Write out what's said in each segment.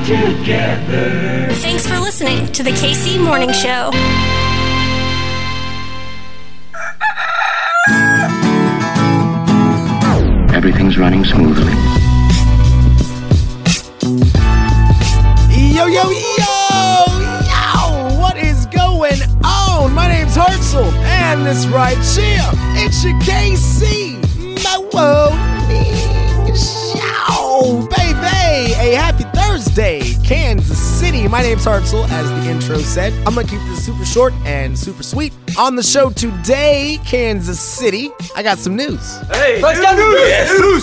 come together. Thanks for listening to the KC Morning Show. Everything's running smoothly. Yo, yo, yo, yo! What is going on? My name's Hartzell, and this right here, it's your KC Morning Show, baby! A happy Thursday, Kansas City. My name's Hartzell, as the intro said. I'm gonna keep this super short and super sweet. On the show today, Kansas City, I got some news. Hey, let's go news.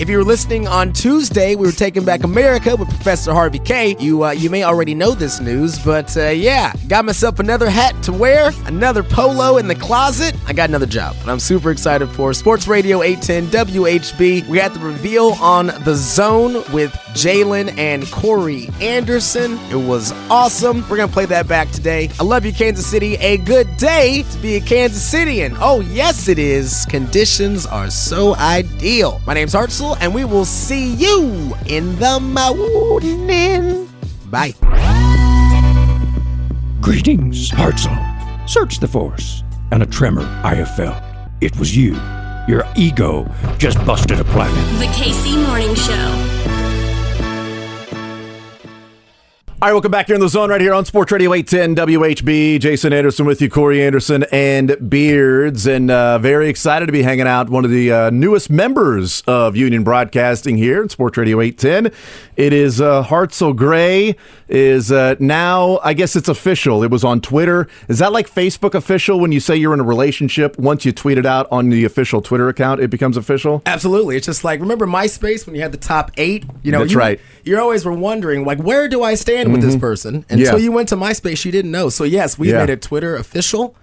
If you were listening on Tuesday, we were taking back America with Professor Harvey K. You may already know this news, but yeah, got myself another hat to wear, another polo in the closet. I got another job, and I'm super excited for Sports Radio 810 WHB. We had the reveal on The Zone with Jalen and Corey Anderson. It was awesome. We're going to play that back today. I love you, Kansas City. A good day to be a Kansas Citian. Oh, yes, it is. Conditions are so ideal. My name's Hartzell, and we will see you in the morning. Bye. Greetings, Hartzell. Search the force, and a tremor I have felt. It was you. Your ego just busted a planet. The KC Morning Show. All right, welcome back here in The Zone right here on Sports Radio 810 WHB. Jason Anderson with you, Corey Anderson and Beards. And very excited to be hanging out. One of the newest members of Union Broadcasting here at Sports Radio 810. It is Hartzell Gray is now, I guess it's official. It was on Twitter. Is that like Facebook official when you say you're in a relationship? Once you tweet it out on the official Twitter account, it becomes official? Absolutely. It's just like, remember MySpace when you had the top 8? You know, that's right. You always were wondering, like, where do I stand with this person? Until you went to MySpace, you didn't know. So yes, we made it Twitter official.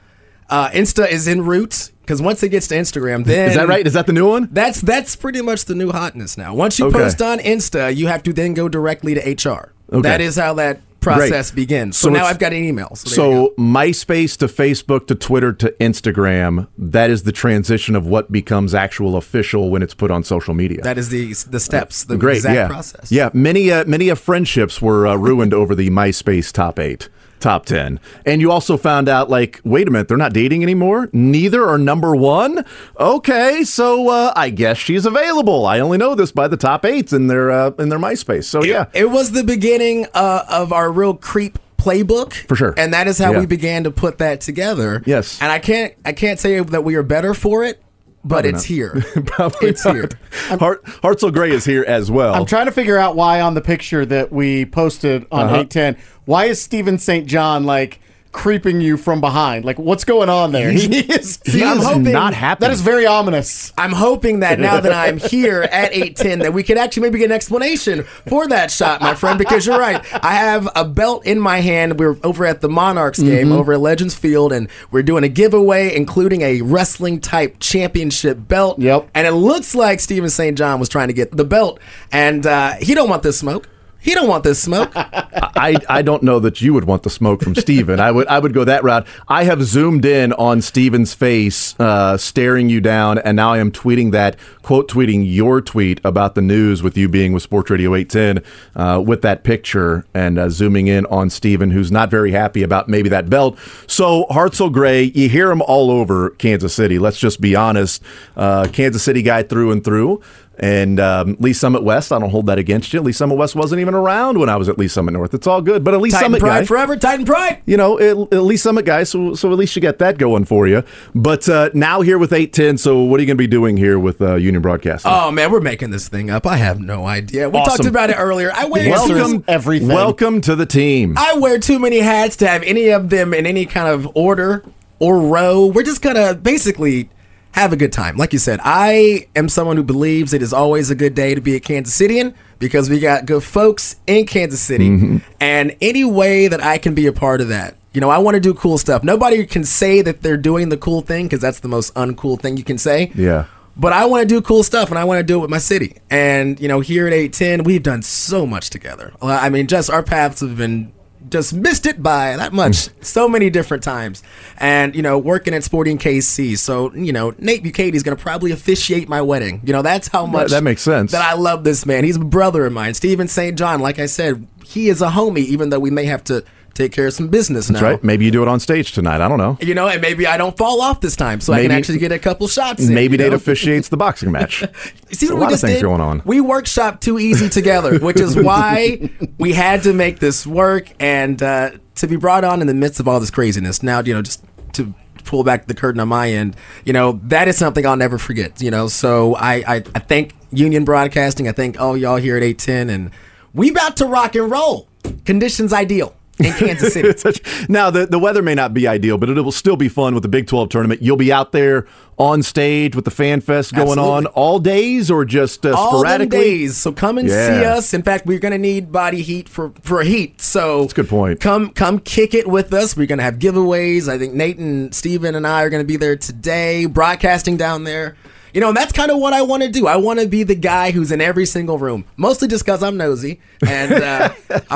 Insta is en route, because once it gets to Instagram, then... Is that right? Is that the new one? That's pretty much the new hotness now. Once you post on Insta, you have to then go directly to HR. Okay. That is how that process begins. So now I've got an email. So MySpace to Facebook to Twitter to Instagram, that is the transition of what becomes actual official when it's put on social media. That is the steps, the exact process. Yeah, many friendships were ruined over the MySpace top 8. Top 10. And you also found out, like, wait a minute, they're not dating anymore? Neither are number one? Okay, so I guess she's available. I only know this by the top 8s in their MySpace. So, yeah. It was the beginning of our real creep playbook. For sure. And that is how we began to put that together. Yes. And I can't say that we are better for it. But probably it's here. Probably it's not. Here. Hartzell Gray is here as well. I'm trying to figure out why on the picture that we posted on 810, why is Stephen St. John like creeping you from behind? Like, what's going on there? I'm hoping not happy. That is very ominous. I'm hoping that now that I'm here at 810 that we could actually maybe get an explanation for that shot, my friend, because you're right. I have a belt in my hand. We're over at the Monarchs game over at Legends Field, and we're doing a giveaway, including a wrestling-type championship belt. Yep. And it looks like Stephen St. John was trying to get the belt, and he don't want this smoke. He don't want this smoke. I don't know that you would want the smoke from Steven. I would go that route. I have zoomed in on Steven's face staring you down, and now I am tweeting that, quote tweeting your tweet about the news with you being with Sports Radio 810 with that picture and zooming in on Steven, who's not very happy about maybe that belt. So Hartzell Gray, you hear him all over Kansas City. Let's just be honest. Kansas City guy through and through. And Lee's Summit West, I don't hold that against you. Lee's Summit West wasn't even around when I was at Lee's Summit North. It's all good. But at Lee's Summit Pride guy, forever, Titan Pride. You know, at Lee's Summit guy, so at least you got that going for you. But now here with 810, so what are you going to be doing here with Union Broadcasting? Oh, man, we're making this thing up. I have no idea. We talked about it earlier. I wear everything. Welcome to the team. I wear too many hats to have any of them in any kind of order or row. We're just going to basically... have a good time. Like you said, I am someone who believes it is always a good day to be a Kansas Citian because we got good folks in Kansas City. And any way that I can be a part of that, you know, I want to do cool stuff. Nobody can say that they're doing the cool thing because that's the most uncool thing you can say. Yeah. But I want to do cool stuff, and I want to do it with my city. And, you know, here at 810, we've done so much together. I mean, just our paths have been just missed it by that much so many different times. And, you know, working at Sporting KC. So, you know, Nate Buchanan is going to probably officiate my wedding. You know, that's how much that makes sense. That I love this man. He's a brother of mine. Stephen St. John, like I said, he is a homie, even though we may have to take care of some business now. That's right. Maybe you do it on stage tonight. I don't know. You know, and maybe I don't fall off this time, so maybe I can actually get a couple shots in. Maybe Nate officiates the boxing match. See, what a lot of things going on. We workshopped too easy together, which is why we had to make this work and to be brought on in the midst of all this craziness. Now, you know, just to pull back the curtain on my end, you know, that is something I'll never forget, you know. So I thank Union Broadcasting. I thank all y'all here at 810. And we about to rock and roll. Conditions ideal. In Kansas City. Now, the weather may not be ideal, but it will still be fun with the Big 12 tournament. You'll be out there on stage with the Fan Fest going on all days or just sporadically? All days. So come and see us. In fact, we're going to need body heat for heat. So that's a good point. Come kick it with us. We're going to have giveaways. I think Nate and Steven and I are going to be there today, broadcasting down there. You know, and that's kind of what I want to do. I want to be the guy who's in every single room, mostly just because I'm nosy and I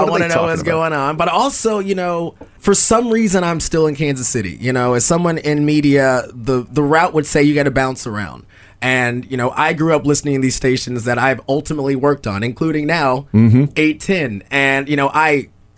want to know what's going on. But also, you know, for some reason, I'm still in Kansas City. You know, as someone in media, the route would say you got to bounce around. And, you know, I grew up listening to these stations that I've ultimately worked on, including now 810. And, you know,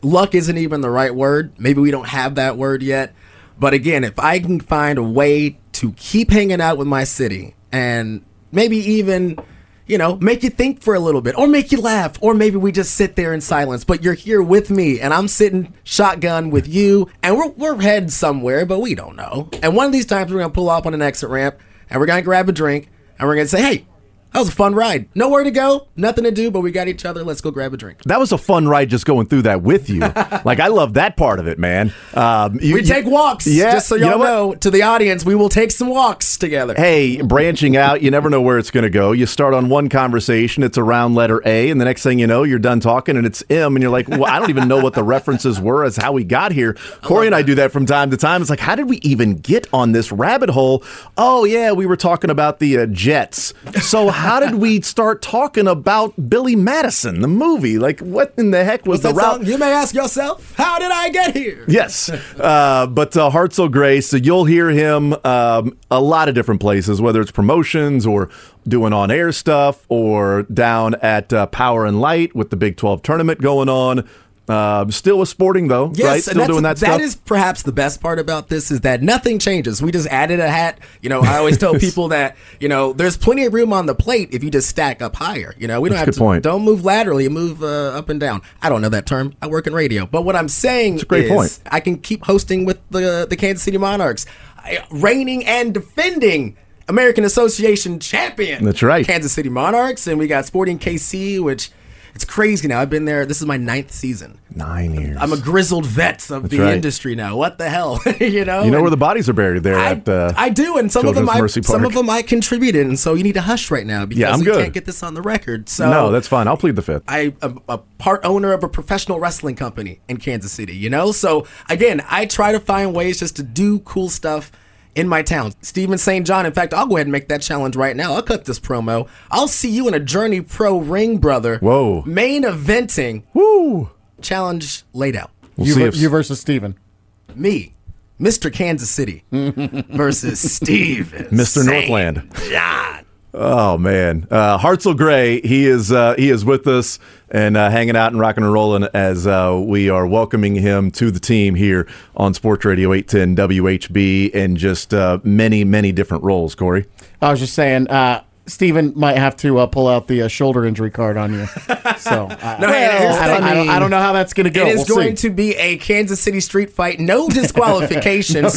luck isn't even the right word. Maybe we don't have that word yet. But again, if I can find a way to keep hanging out with my city, and maybe even, you know, make you think for a little bit or make you laugh, or maybe we just sit there in silence. But you're here with me and I'm sitting shotgun with you and we're heading somewhere, but we don't know. And one of these times we're going to pull off on an exit ramp and we're going to grab a drink and we're going to say, hey, that was a fun ride. Nowhere to go, nothing to do, but we got each other. Let's go grab a drink. That was a fun ride just going through that with you. Like, I love that part of it, man. We take walks. Yeah, just so y'all know, to the audience, we will take some walks together. Hey, branching out, you never know where it's going to go. You start on one conversation, it's around letter A, and the next thing you know, you're done talking, and it's M, and you're like, well, I don't even know what the references were as how we got here. Corey and I do that from time to time. It's like, how did we even get on this rabbit hole? Oh, yeah, we were talking about the Jets. So how did we start talking about Billy Madison, the movie? Like, what in the heck was the route? Song? You may ask yourself, how did I get here? Yes. But Hartzell Gray, so you'll hear him a lot of different places, whether it's promotions or doing on-air stuff or down at Power and Light with the Big 12 tournament going on. Still with Sporting, though, yes, right? Still doing that stuff? That is perhaps the best part about this is that nothing changes. We just added a hat. You know, I always tell people that, you know, there's plenty of room on the plate if you just stack up higher. You know, we don't have to point. Don't move laterally, move up and down. I don't know that term. I work in radio. But what I'm saying is I can keep hosting with the Kansas City Monarchs, reigning and defending American Association champion. That's right. Kansas City Monarchs, and we got Sporting KC, which... It's crazy now. I've been there. This is my 9th season. 9 years. I'm a grizzled vet of the industry now. What the hell? You know? You know where the bodies are buried there at Children's Mercy Park. I do, and some of them I contributed, and so you need to hush right now because we can't get this on the record. So no, that's fine. I'll plead the fifth. I am a part owner of a professional wrestling company in Kansas City, you know? So, again, I try to find ways just to do cool stuff in my town. Stephen St. John, in fact, I'll go ahead and make that challenge right now. I'll cut this promo. I'll see you in a Journey Pro ring, brother. Whoa. Main eventing. Woo. Challenge laid out. We'll you versus Stephen. Me, Mr. Kansas City versus Stephen Mr. Northland. John. Oh, man. Hartzell Gray, he is with us and hanging out and rocking and rolling as we are welcoming him to the team here on Sports Radio 810 WHB in just many, many different roles, Corey. I was just saying, Stephen might have to pull out the shoulder injury card on you. So I don't know how that's going to go. It is going to be a Kansas City street fight. No disqualification. And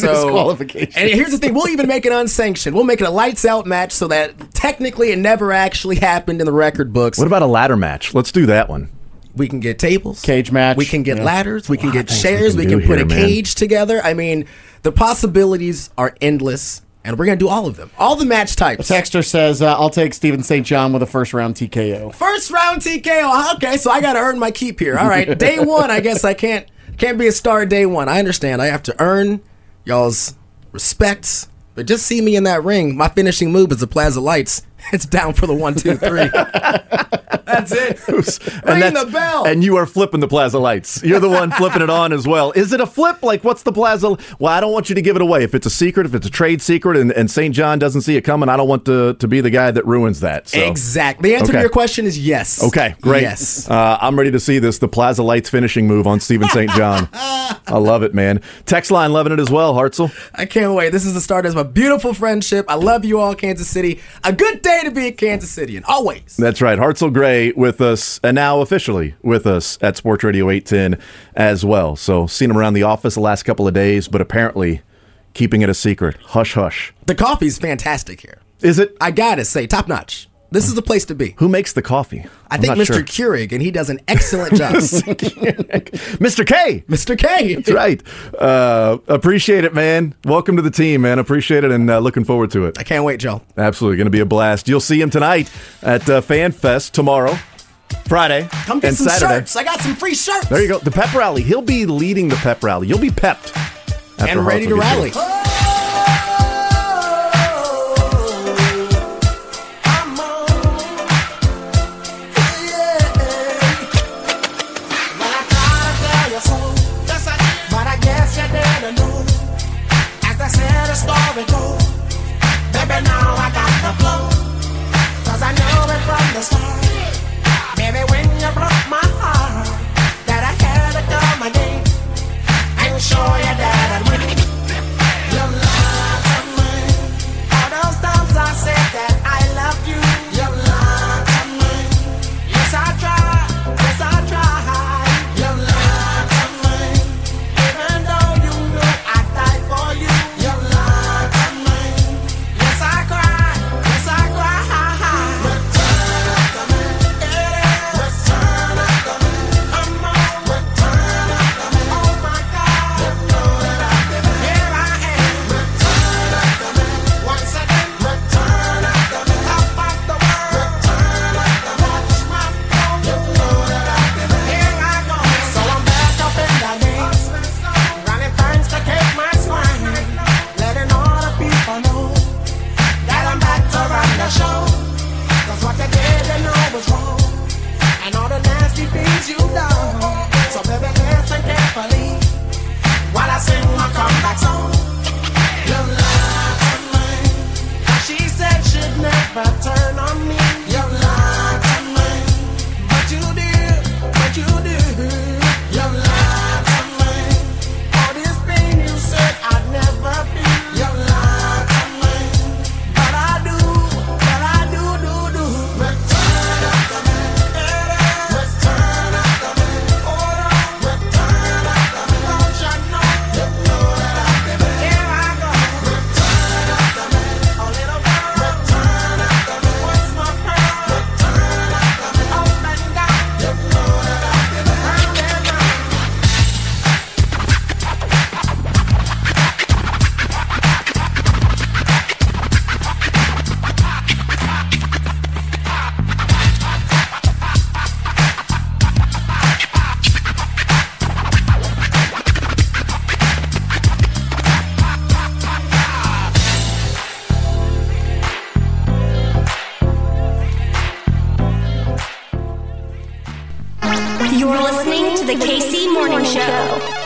here's the thing. We'll even make it unsanctioned. We'll make it a lights out match so that technically it never actually happened in the record books. What about a ladder match? Let's do that one. We can get tables. Cage match. We can get ladders. We can get chairs. We can put a cage together. I mean, the possibilities are endless. And we're going to do all of them. All the match types. A texter says, I'll take Stephen St. John with a first-round TKO. First-round TKO. Okay, so I got to earn my keep here. All right, day one, I guess I can't be a star day one. I understand. I have to earn y'all's respects. But just see me in that ring. My finishing move is the Plaza Lights. It's down for the 1, 2, 3. That's it. Ring the bell. And you are flipping the Plaza Lights. You're the one flipping it on as well. Is it a flip? Like, what's the Plaza? Well, I don't want you to give it away. If it's a secret, if it's a trade secret, and St. John doesn't see it coming, I don't want to be the guy that ruins that. So. Exactly. The answer to your question is yes. Okay, great. Yes. I'm ready to see this, the Plaza Lights finishing move on Stephen St. John. I love it, man. Text line loving it as well, Hartzell. I can't wait. This is the start of a beautiful friendship. I love you all, Kansas City. A good day to be a Kansas Cityan, always. That's right. Hartzell Gray with us, and now officially with us at Sports Radio 810 as well. So, seen him around the office the last couple of days, but apparently keeping it a secret. Hush, hush. The coffee's fantastic here. Is it? I gotta say, top notch. This is the place to be. Who makes the coffee? I think Mr. Sure. Keurig, and he does an excellent job. Mr. K. Mr. K. That's right. Appreciate it, man. Welcome to the team, man. Appreciate it, and looking forward to it. I can't wait, Joe. Absolutely. Going to be a blast. You'll see him tonight at Fan Fest tomorrow, Friday, come get and some Saturday. Shirts. I got some free shirts. There you go. The pep rally. He'll be leading the pep rally. You'll be pepped. And ready to rally. You're listening to the KC Morning Show.